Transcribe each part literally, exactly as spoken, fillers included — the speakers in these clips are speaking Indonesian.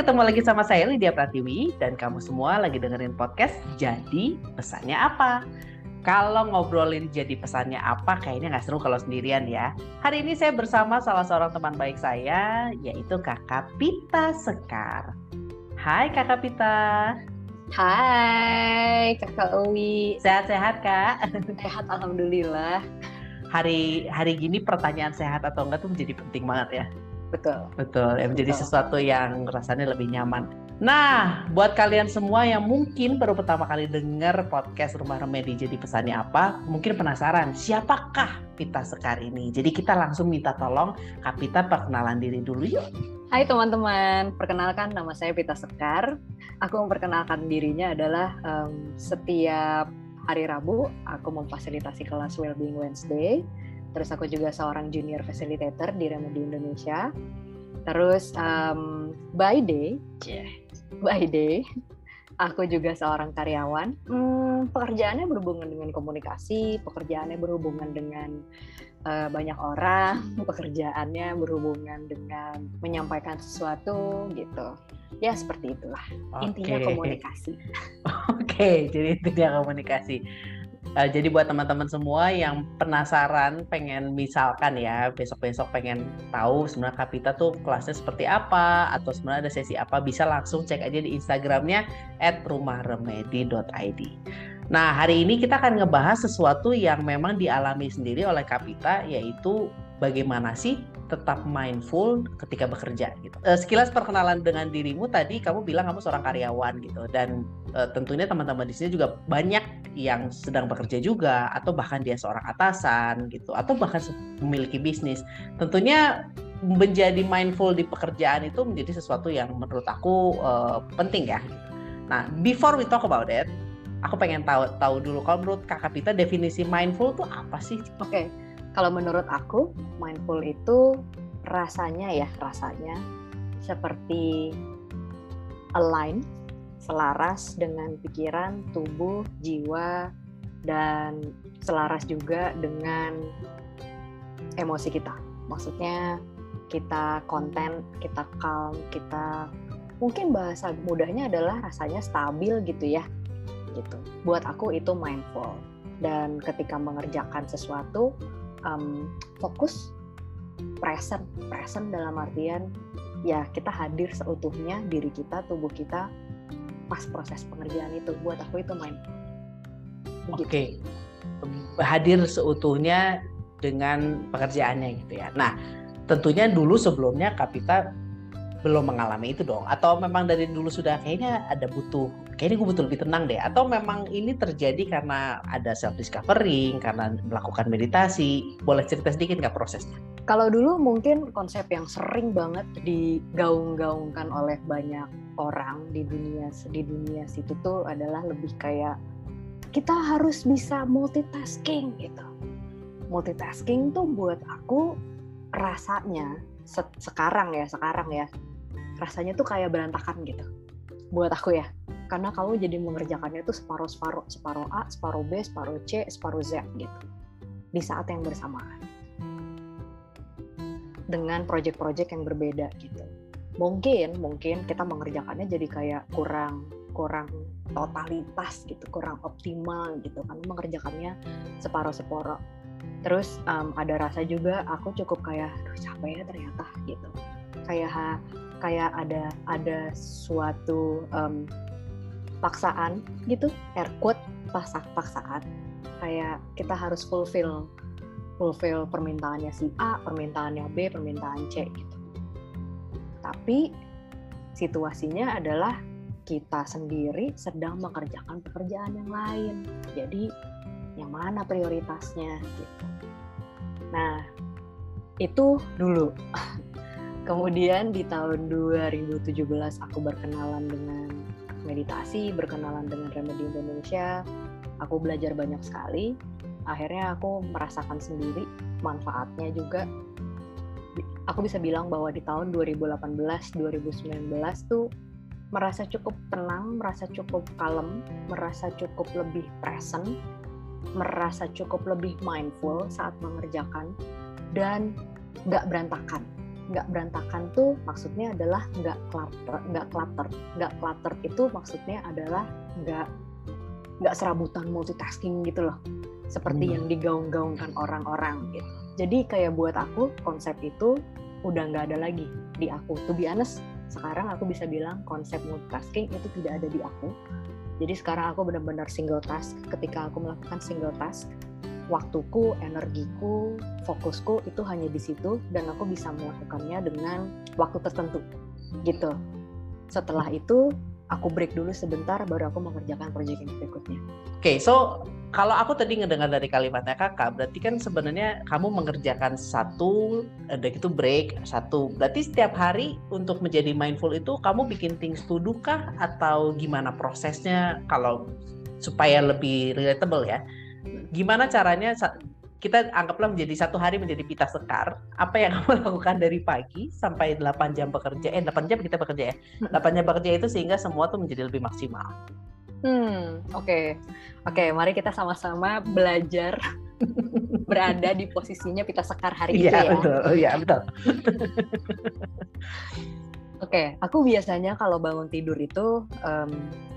ketemu lagi sama saya Lydia Pratiwi, dan kamu semua lagi dengerin podcast Jadi Pesannya Apa. Kalau ngobrolin jadi pesannya apa, kayaknya nggak seru kalau sendirian ya. Hari ini saya bersama salah seorang teman baik saya, yaitu Kakak Pita Sekar. Hai Kakak Pita. Hai Kakak Uwi. Sehat-sehat Kak? Sehat, Alhamdulillah. Hari hari gini pertanyaan sehat atau enggak tuh menjadi penting banget ya. Betul. Betul, ya, menjadi Betul. sesuatu yang rasanya lebih nyaman. Nah, buat kalian semua yang mungkin baru pertama kali dengar podcast Rumah Remedy Jadi Pesannya Apa, mungkin penasaran siapakah Pita Sekar ini. Jadi kita langsung minta tolong Kak Pita perkenalan diri dulu yuk. Hai teman-teman, perkenalkan nama saya Pita Sekar. Aku memperkenalkan dirinya adalah um, setiap hari Rabu aku memfasilitasi kelas Wellbeing Wednesday. Terus aku juga seorang junior facilitator di Remedy Indonesia. Terus um, by day, by day, aku juga seorang karyawan. Hmm, pekerjaannya berhubungan dengan komunikasi, pekerjaannya berhubungan dengan uh, banyak orang, pekerjaannya berhubungan dengan menyampaikan sesuatu gitu. Ya seperti itulah. Okay. Intinya komunikasi. Oke, okay, jadi intinya komunikasi. Uh, jadi buat teman-teman semua yang penasaran, pengen misalkan ya besok-besok pengen tahu sebenarnya Kak Pita tuh kelasnya seperti apa atau sebenarnya ada sesi apa, bisa langsung cek aja di Instagramnya at rumah remedy dot i d. Nah hari ini kita akan ngebahas sesuatu yang memang dialami sendiri oleh Kak Pita, yaitu bagaimana sih tetap mindful ketika bekerja gitu. Uh, sekilas perkenalan dengan dirimu tadi, kamu bilang kamu seorang karyawan gitu, dan uh, tentunya teman-teman di sini juga banyak yang sedang bekerja juga, atau bahkan dia seorang atasan gitu, atau bahkan memiliki bisnis. Tentunya menjadi mindful di pekerjaan itu menjadi sesuatu yang menurut aku uh, penting ya. Nah, before we talk about that, aku pengen tahu tahu dulu kalau menurut Kakak Pita definisi mindful itu apa sih? Oke, okay. Kalau menurut aku mindful itu rasanya ya rasanya seperti align, selaras dengan pikiran, tubuh, jiwa, dan selaras juga dengan emosi kita. Maksudnya kita konten, kita calm, kita mungkin bahasa mudahnya adalah rasanya stabil gitu ya. Gitu. Buat aku itu mindful. Dan ketika mengerjakan sesuatu, um, fokus, present, present dalam artian ya kita hadir seutuhnya diri kita, tubuh kita, pas proses pengerjaan itu. Buat aku itu main. Oke, okay. Hadir seutuhnya dengan pekerjaannya gitu ya. Nah, tentunya dulu sebelumnya Kak Pita belum mengalami itu dong. Atau memang dari dulu sudah kayaknya ada butuh, kayaknya gue butuh lebih tenang deh. Atau memang ini terjadi karena ada self discovering, karena melakukan meditasi. Boleh cerita sedikit nggak prosesnya? Kalau dulu mungkin konsep yang sering banget digaung-gaungkan oleh banyak orang di dunia di dunia situ tuh adalah lebih kayak kita harus bisa multitasking gitu. Multitasking tuh buat aku rasanya se- sekarang ya sekarang ya rasanya tuh kayak berantakan gitu buat aku ya, karena kamu jadi mengerjakannya tuh separuh separuh separuh A, separuh B, separuh C, separuh Z gitu di saat yang bersamaan dengan proyek-proyek yang berbeda gitu. Mungkin mungkin kita mengerjakannya jadi kayak kurang kurang totalitas gitu, kurang optimal gitu kan, mengerjakannya separuh-separuh. Terus um, ada rasa juga aku cukup kayak aduh capek ya ternyata gitu. Kayak ha, kayak ada ada suatu um, paksaan gitu, air quote paksaan. Kayak kita harus fulfill fulfill permintaannya si A, permintaannya B, permintaan C gitu. Tapi situasinya adalah kita sendiri sedang mengerjakan pekerjaan yang lain. Jadi yang mana prioritasnya gitu. Nah, itu dulu. Kemudian di tahun dua ribu tujuh belas aku berkenalan dengan meditasi, berkenalan dengan Remedy Indonesia. Aku belajar banyak sekali. Akhirnya aku merasakan sendiri manfaatnya juga. Aku bisa bilang bahwa di tahun dua ribu delapan belas dua ribu sembilan belas tuh merasa cukup tenang, merasa cukup kalem, merasa cukup lebih present, merasa cukup lebih mindful saat mengerjakan, dan nggak berantakan. nggak berantakan tuh maksudnya adalah nggak clutter, nggak clutter, nggak clutter itu maksudnya adalah nggak nggak serabutan multitasking gitu loh, seperti hmm. yang digaung-gaungkan orang-orang gitu. Jadi kayak buat aku konsep itu udah nggak ada lagi di aku. To be honest, sekarang aku bisa bilang konsep multitasking itu tidak ada di aku. Jadi sekarang aku benar-benar single task. Ketika aku melakukan single task, waktuku, energiku, fokusku itu hanya di situ, dan aku bisa melakukannya dengan waktu tertentu gitu. Setelah itu aku break dulu sebentar, baru aku mengerjakan proyek yang berikutnya. Oke, okay, so kalau aku tadi ngedengar dari kalimatnya kakak, berarti kan sebenarnya kamu mengerjakan satu, udah gitu break satu. Berarti setiap hari untuk menjadi mindful itu kamu bikin things to do kah, atau gimana prosesnya kalau supaya lebih relatable ya? Gimana caranya? Kita anggaplah menjadi satu hari menjadi Pita Sekar. Apa yang kamu lakukan dari pagi sampai delapan jam bekerja? Eh, delapan jam kita bekerja ya. delapan jam bekerja itu sehingga semua tuh menjadi lebih maksimal. Hmm, oke. Okay. Oke, okay, mari kita sama-sama belajar berada di posisinya Pita Sekar hari ini ya. Iya, betul. Iya, betul. Oke, okay, aku biasanya kalau bangun tidur itu um,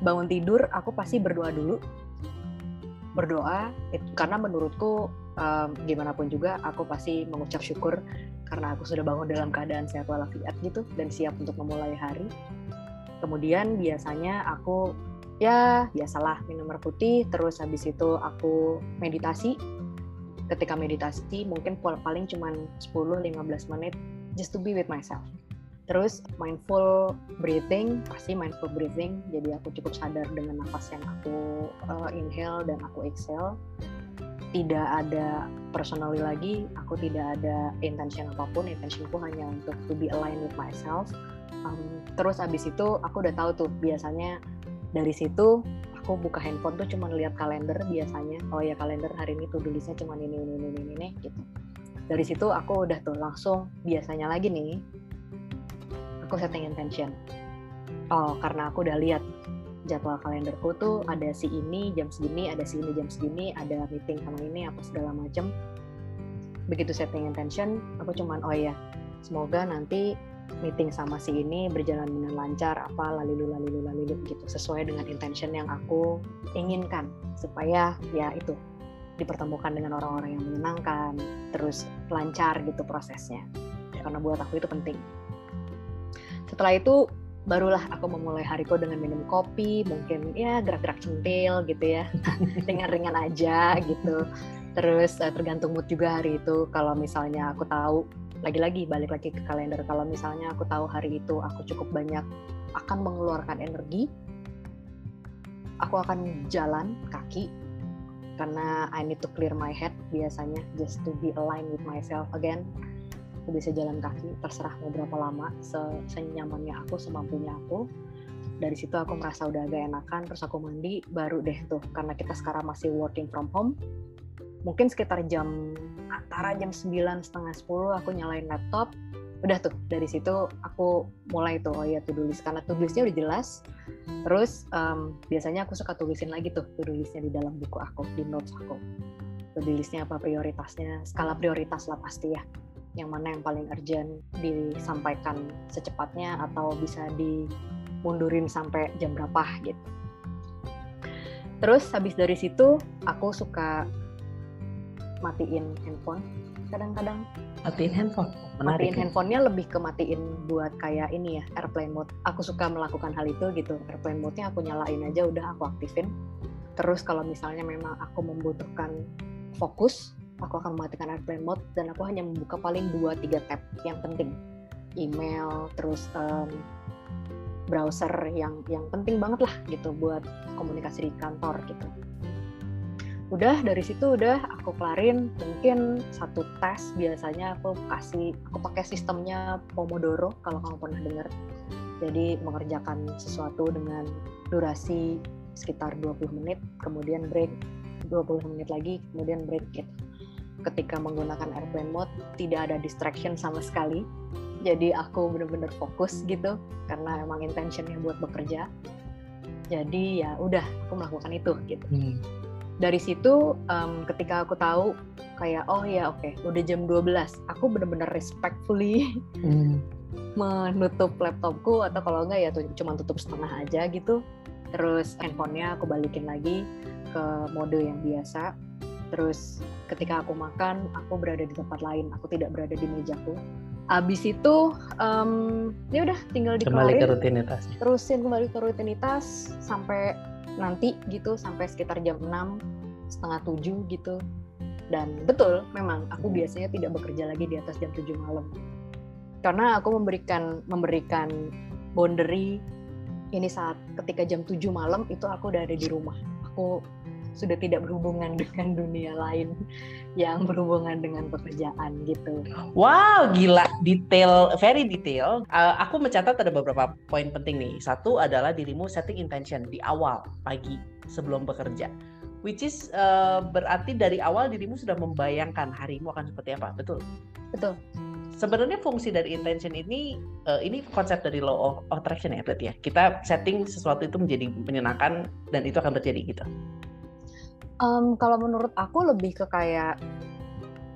bangun tidur aku pasti berdoa dulu. Berdoa itu, karena menurutku um, gimana pun juga aku pasti mengucap syukur karena aku sudah bangun dalam keadaan sehat walafiat gitu dan siap untuk memulai hari. Kemudian biasanya aku ya biasalah minum air putih, terus habis itu aku meditasi. Ketika meditasi mungkin paling cuma sepuluh sampai lima belas menit just to be with myself. Terus mindful breathing, pasti mindful breathing, jadi aku cukup sadar dengan nafas yang aku uh, inhale dan aku exhale. Tidak ada personally lagi, aku tidak ada intention apapun, intentionku hanya untuk to be aligned with myself. Um, terus abis itu aku udah tahu tuh, biasanya dari situ aku buka handphone tuh cuma lihat kalender biasanya, oh ya kalender hari ini to-do listnya cuma ini, ini, ini, ini, ini, gitu. Dari situ aku udah tuh langsung, biasanya lagi nih, aku setting intention. Oh, karena aku udah lihat jadwal kalenderku tuh ada si ini jam segini, ada si ini jam segini, ada meeting sama ini apa segala macam. Begitu setting intention, aku cuman oh ya, semoga nanti meeting sama si ini berjalan dengan lancar apa lalilu lalilu lalilu gitu, sesuai dengan intention yang aku inginkan supaya ya itu dipertemukan dengan orang-orang yang menyenangkan, terus lancar gitu prosesnya. Karena buat aku itu penting. Setelah itu barulah aku memulai hariku dengan minum kopi, mungkin ya gerak-gerak centil gitu ya, ringan-ringan aja gitu. Terus tergantung mood juga hari itu, kalau misalnya aku tahu, lagi-lagi balik lagi ke kalender, kalau misalnya aku tahu hari itu aku cukup banyak akan mengeluarkan energi, aku akan jalan kaki, karena I need to clear my head biasanya, just to be aligned with myself again. Aku bisa jalan kaki, terserah mau berapa lama, senyamannya aku, semampunya aku. Dari situ aku merasa udah agak enakan, terus aku mandi, baru deh tuh. Karena kita sekarang masih working from home, mungkin sekitar jam antara jam sembilan, setengah sepuluh aku nyalain laptop. Udah tuh, dari situ aku mulai tuh, oh ya to-do list. Karena to-do listnya udah jelas, terus um, biasanya aku suka tulisin lagi tuh to-do listnya di dalam buku aku, di notes aku. To-do listnya apa, prioritasnya, skala prioritas lah pasti ya. Yang mana yang paling urgent disampaikan secepatnya atau bisa dimundurin sampai jam berapa gitu. Terus habis dari situ aku suka matiin handphone kadang-kadang. Matiin handphone? Menarik. Matiin handphonenya lebih ke matiin buat kayak ini ya, airplane mode. Aku suka melakukan hal itu gitu, airplane mode-nya aku nyalain aja, udah aku aktifin. Terus kalau misalnya memang aku membutuhkan fokus, aku akan mematikan airplane mode dan aku hanya membuka paling dua sampai tiga tab yang penting. Email, terus um, browser yang yang penting banget lah gitu buat komunikasi di kantor gitu. Udah dari situ udah aku kelarin mungkin satu tes, biasanya aku kasih aku pakai sistemnya Pomodoro kalau kamu pernah dengar. Jadi mengerjakan sesuatu dengan durasi sekitar dua puluh menit, kemudian break dua puluh menit lagi, kemudian break gitu. Ketika menggunakan airplane mode, tidak ada distraction sama sekali. Jadi aku benar-benar fokus gitu, karena emang intentionnya buat bekerja. Jadi ya udah, aku melakukan itu gitu. Hmm. Dari situ, um, ketika aku tahu kayak oh ya oke okay, udah jam dua belas aku benar-benar respectfully hmm. menutup laptopku, atau kalau enggak ya cuma tutup setengah aja gitu, terus handphonenya aku balikin lagi ke mode yang biasa. Terus ketika aku makan aku berada di tempat lain, aku tidak berada di mejaku. Abis itu um, ya udah tinggal dikeluarin, kembali ke rutinitas, terusin kembali ke rutinitas sampai nanti gitu, sampai sekitar jam enam setengah tujuh gitu. Dan betul memang aku biasanya tidak bekerja lagi di atas jam tujuh malam karena aku memberikan memberikan boundary ini saat ketika jam tujuh malam itu aku udah ada di rumah, aku sudah tidak berhubungan dengan dunia lain yang berhubungan dengan pekerjaan gitu. Wow, gila, detail, very detail. Uh, aku mencatat ada beberapa poin penting nih. Satu adalah dirimu setting intention di awal pagi sebelum bekerja, which is uh, berarti dari awal dirimu sudah membayangkan harimu akan seperti apa, betul? Betul. Sebenarnya fungsi dari intention ini, uh, ini konsep dari law of attraction ya, berarti ya. Kita setting sesuatu itu menjadi menyenangkan dan itu akan terjadi gitu. Um, kalau menurut aku lebih ke kayak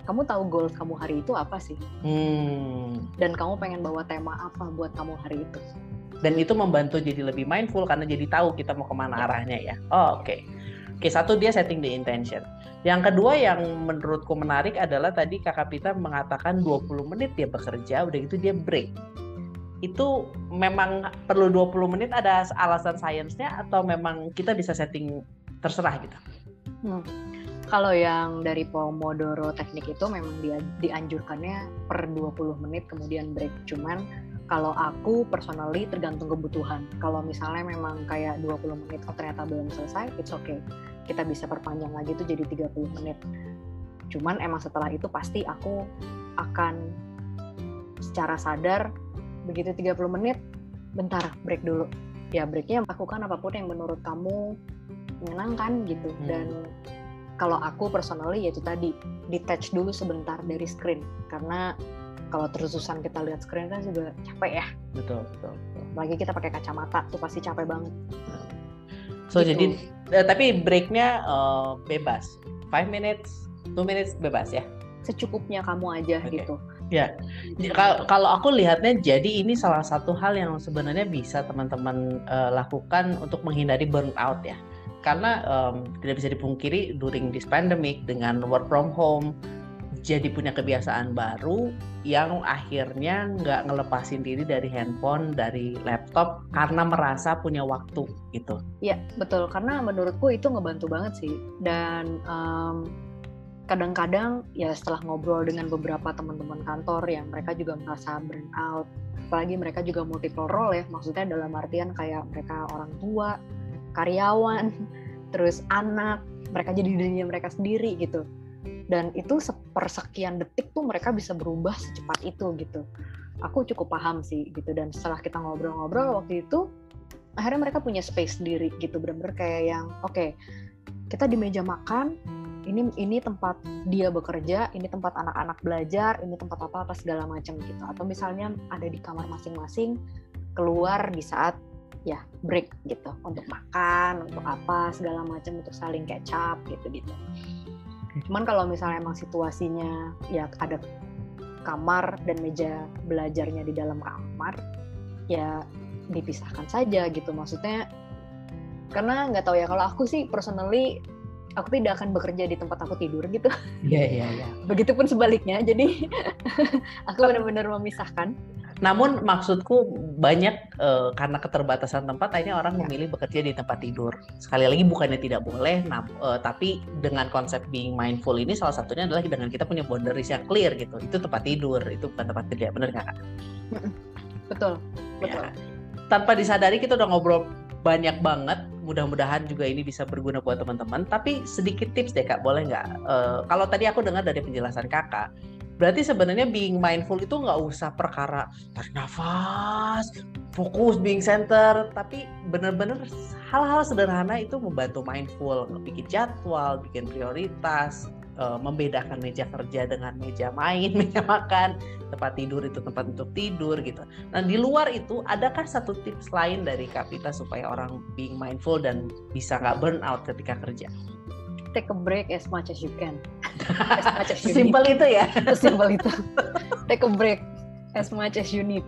kamu tahu goal kamu hari itu apa sih, hmm. dan kamu pengen bawa tema apa buat kamu hari itu. Dan itu membantu jadi lebih mindful karena jadi tahu kita mau kemana arahnya ya. Oh, oke. Okay. Oke, okay, satu dia setting the intention. Yang kedua yang menurutku menarik adalah tadi Kakak Pita mengatakan dua puluh menit dia bekerja, udah gitu dia break. Itu memang perlu dua puluh menit, ada alasan sainsnya atau memang kita bisa setting terserah gitu? Hmm. Kalau yang dari Pomodoro teknik itu memang dia dianjurkannya per dua puluh menit kemudian break. Cuman kalau aku personally tergantung kebutuhan. Kalau misalnya memang kayak dua puluh menit oh ternyata belum selesai, it's okay. Kita bisa perpanjang lagi itu jadi tiga puluh menit. Cuman emang setelah itu pasti aku akan secara sadar begitu tiga puluh menit bentar break dulu. Ya breaknya lakukan apapun yang menurut kamu menyenangkan gitu. Hmm. Dan kalau aku personally yaitu tadi detach dulu sebentar dari screen, karena kalau terus-terusan kita lihat screen kan juga capek ya. Betul, betul. betul. Apalagi kita pakai kacamata tuh pasti capek banget. So gitu. Jadi eh, tapi breaknya uh, bebas. five minutes, two minutes bebas ya. Secukupnya kamu aja okay. gitu. Ya, kalau aku lihatnya jadi ini salah satu hal yang sebenarnya bisa teman-teman uh, lakukan untuk menghindari burnout ya. Karena um, tidak bisa dipungkiri during this pandemic dengan work from home jadi punya kebiasaan baru yang akhirnya nggak ngelepasin diri dari handphone, dari laptop karena merasa punya waktu gitu. Iya betul, karena menurutku itu ngebantu banget sih. Dan um, kadang-kadang ya setelah ngobrol dengan beberapa teman-teman kantor yang mereka juga merasa burnout, apalagi mereka juga multiple role ya, maksudnya dalam artian kayak mereka orang tua, karyawan, terus anak, mereka jadi dirinya mereka sendiri gitu. Dan itu sepersekian detik tuh mereka bisa berubah secepat itu gitu. Aku cukup paham sih gitu. Dan setelah kita ngobrol-ngobrol waktu itu, akhirnya mereka punya space sendiri gitu. Benar-benar kayak yang oke, okay, kita di meja makan, ini ini tempat dia bekerja, ini tempat anak-anak belajar, ini tempat apa-apa segala macam gitu. Atau misalnya ada di kamar masing-masing, keluar di saat ya break gitu untuk makan, untuk apa segala macam, untuk saling catch up gitu-gitu. Cuman kalau misalnya emang situasinya ya ada kamar dan meja belajarnya di dalam kamar, ya dipisahkan saja gitu, maksudnya karena nggak tahu ya, kalau aku sih personally aku tidak akan bekerja di tempat aku tidur gitu. Iya iya iya. Begitupun sebaliknya, jadi aku benar-benar memisahkan. Namun maksudku banyak e, karena keterbatasan tempat akhirnya orang ya. memilih bekerja di tempat tidur. Sekali lagi bukannya tidak boleh, nah, e, tapi dengan konsep being mindful ini salah satunya adalah dengan kita punya boundaries yang clear gitu. Itu tempat tidur, itu bukan tempat kerja, benar nggak Kak? Betul, betul. Ya. Tanpa disadari kita udah ngobrol banyak banget. Mudah-mudahan juga ini bisa berguna buat teman-teman. Tapi sedikit tips deh Kak, boleh nggak? E, kalau tadi aku dengar dari penjelasan Kakak, berarti sebenarnya being mindful itu nggak usah perkara tarik nafas, fokus, being center, tapi benar-benar hal-hal sederhana itu membantu mindful, bikin jadwal, bikin prioritas, membedakan meja kerja dengan meja main, meja makan, tempat tidur itu tempat untuk tidur gitu. Nah di luar itu, adakah satu tips lain dari Kak Pita supaya orang being mindful dan bisa nggak burn out ketika kerja? Take a break as much as you can. As much as you Simple need. Itu ya. Simple itu. Take a break as much as you need.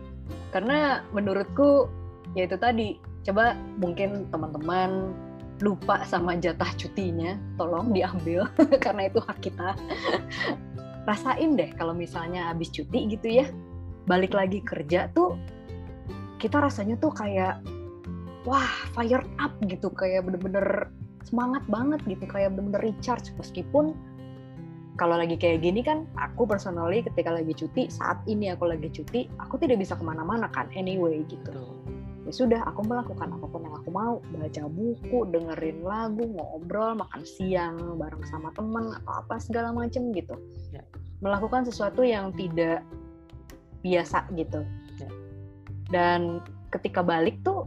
Karena menurutku ya itu tadi, coba mungkin teman-teman lupa sama jatah cutinya, tolong diambil karena itu hak kita. Rasain deh kalau misalnya habis cuti gitu ya, balik lagi kerja tuh kita rasanya tuh kayak wah, fired up gitu, kayak bener-bener semangat banget gitu, kayak bener-bener recharge. Meskipun kalau lagi kayak gini kan, aku personally ketika lagi cuti, saat ini aku lagi cuti, aku tidak bisa kemana-mana kan, anyway gitu. Ya sudah, aku melakukan apapun yang aku mau, baca buku, dengerin lagu, ngobrol, makan siang bareng sama temen, atau apa segala macem gitu. Melakukan sesuatu yang tidak biasa gitu. Dan ketika balik tuh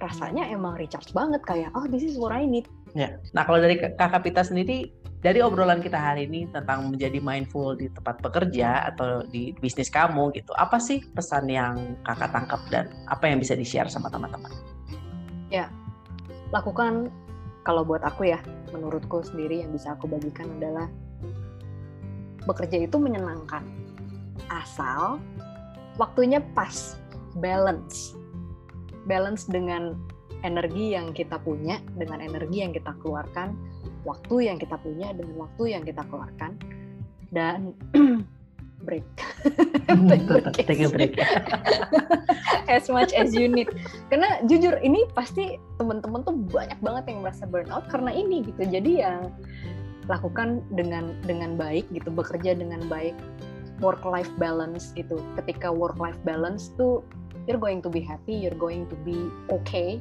rasanya emang recharge banget, kayak oh this is what I need. Ya. Nah kalau dari Kakak Pita sendiri, dari obrolan kita hari ini tentang menjadi mindful di tempat pekerja atau di bisnis kamu gitu, apa sih pesan yang Kakak tangkap dan apa yang bisa di-share sama teman-teman? Ya, lakukan, kalau buat aku ya, menurutku sendiri yang bisa aku bagikan adalah bekerja itu menyenangkan asal waktunya pas, balance. Balance dengan energi yang kita punya, dengan energi yang kita keluarkan, waktu yang kita punya dengan waktu yang kita keluarkan, dan break. Take a break. As much as you need. Karena jujur ini pasti teman-teman tuh banyak banget yang merasa burnout karena ini gitu. Jadi yang lakukan dengan dengan baik gitu, bekerja dengan baik, work life balance gitu. Ketika work life balance tuh you're going to be happy, you're going to be okay,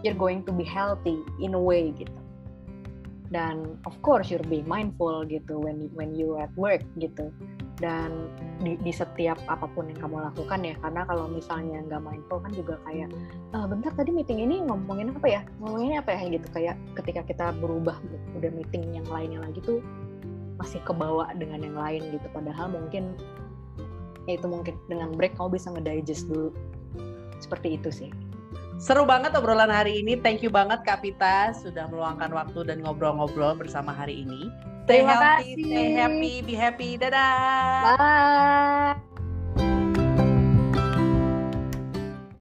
you're going to be healthy in a way gitu. Dan of course you're being mindful gitu when when you at work gitu. Dan di, di setiap apapun yang kamu lakukan ya, karena kalau misalnya nggak mindful kan juga kayak e, bentar tadi meeting ini ngomongin apa ya, ngomongin apa ya gitu, kayak ketika kita berubah udah meeting yang lainnya lagi tuh masih kebawa dengan yang lain gitu. Padahal mungkin ya itu mungkin dengan break kamu bisa ngedigest dulu. Seperti itu sih. Seru banget obrolan hari ini. Thank you banget Kak Pita sudah meluangkan waktu dan ngobrol-ngobrol bersama hari ini. Stay Terima healthy, kasih. Stay happy, be happy. Dadah. Bye.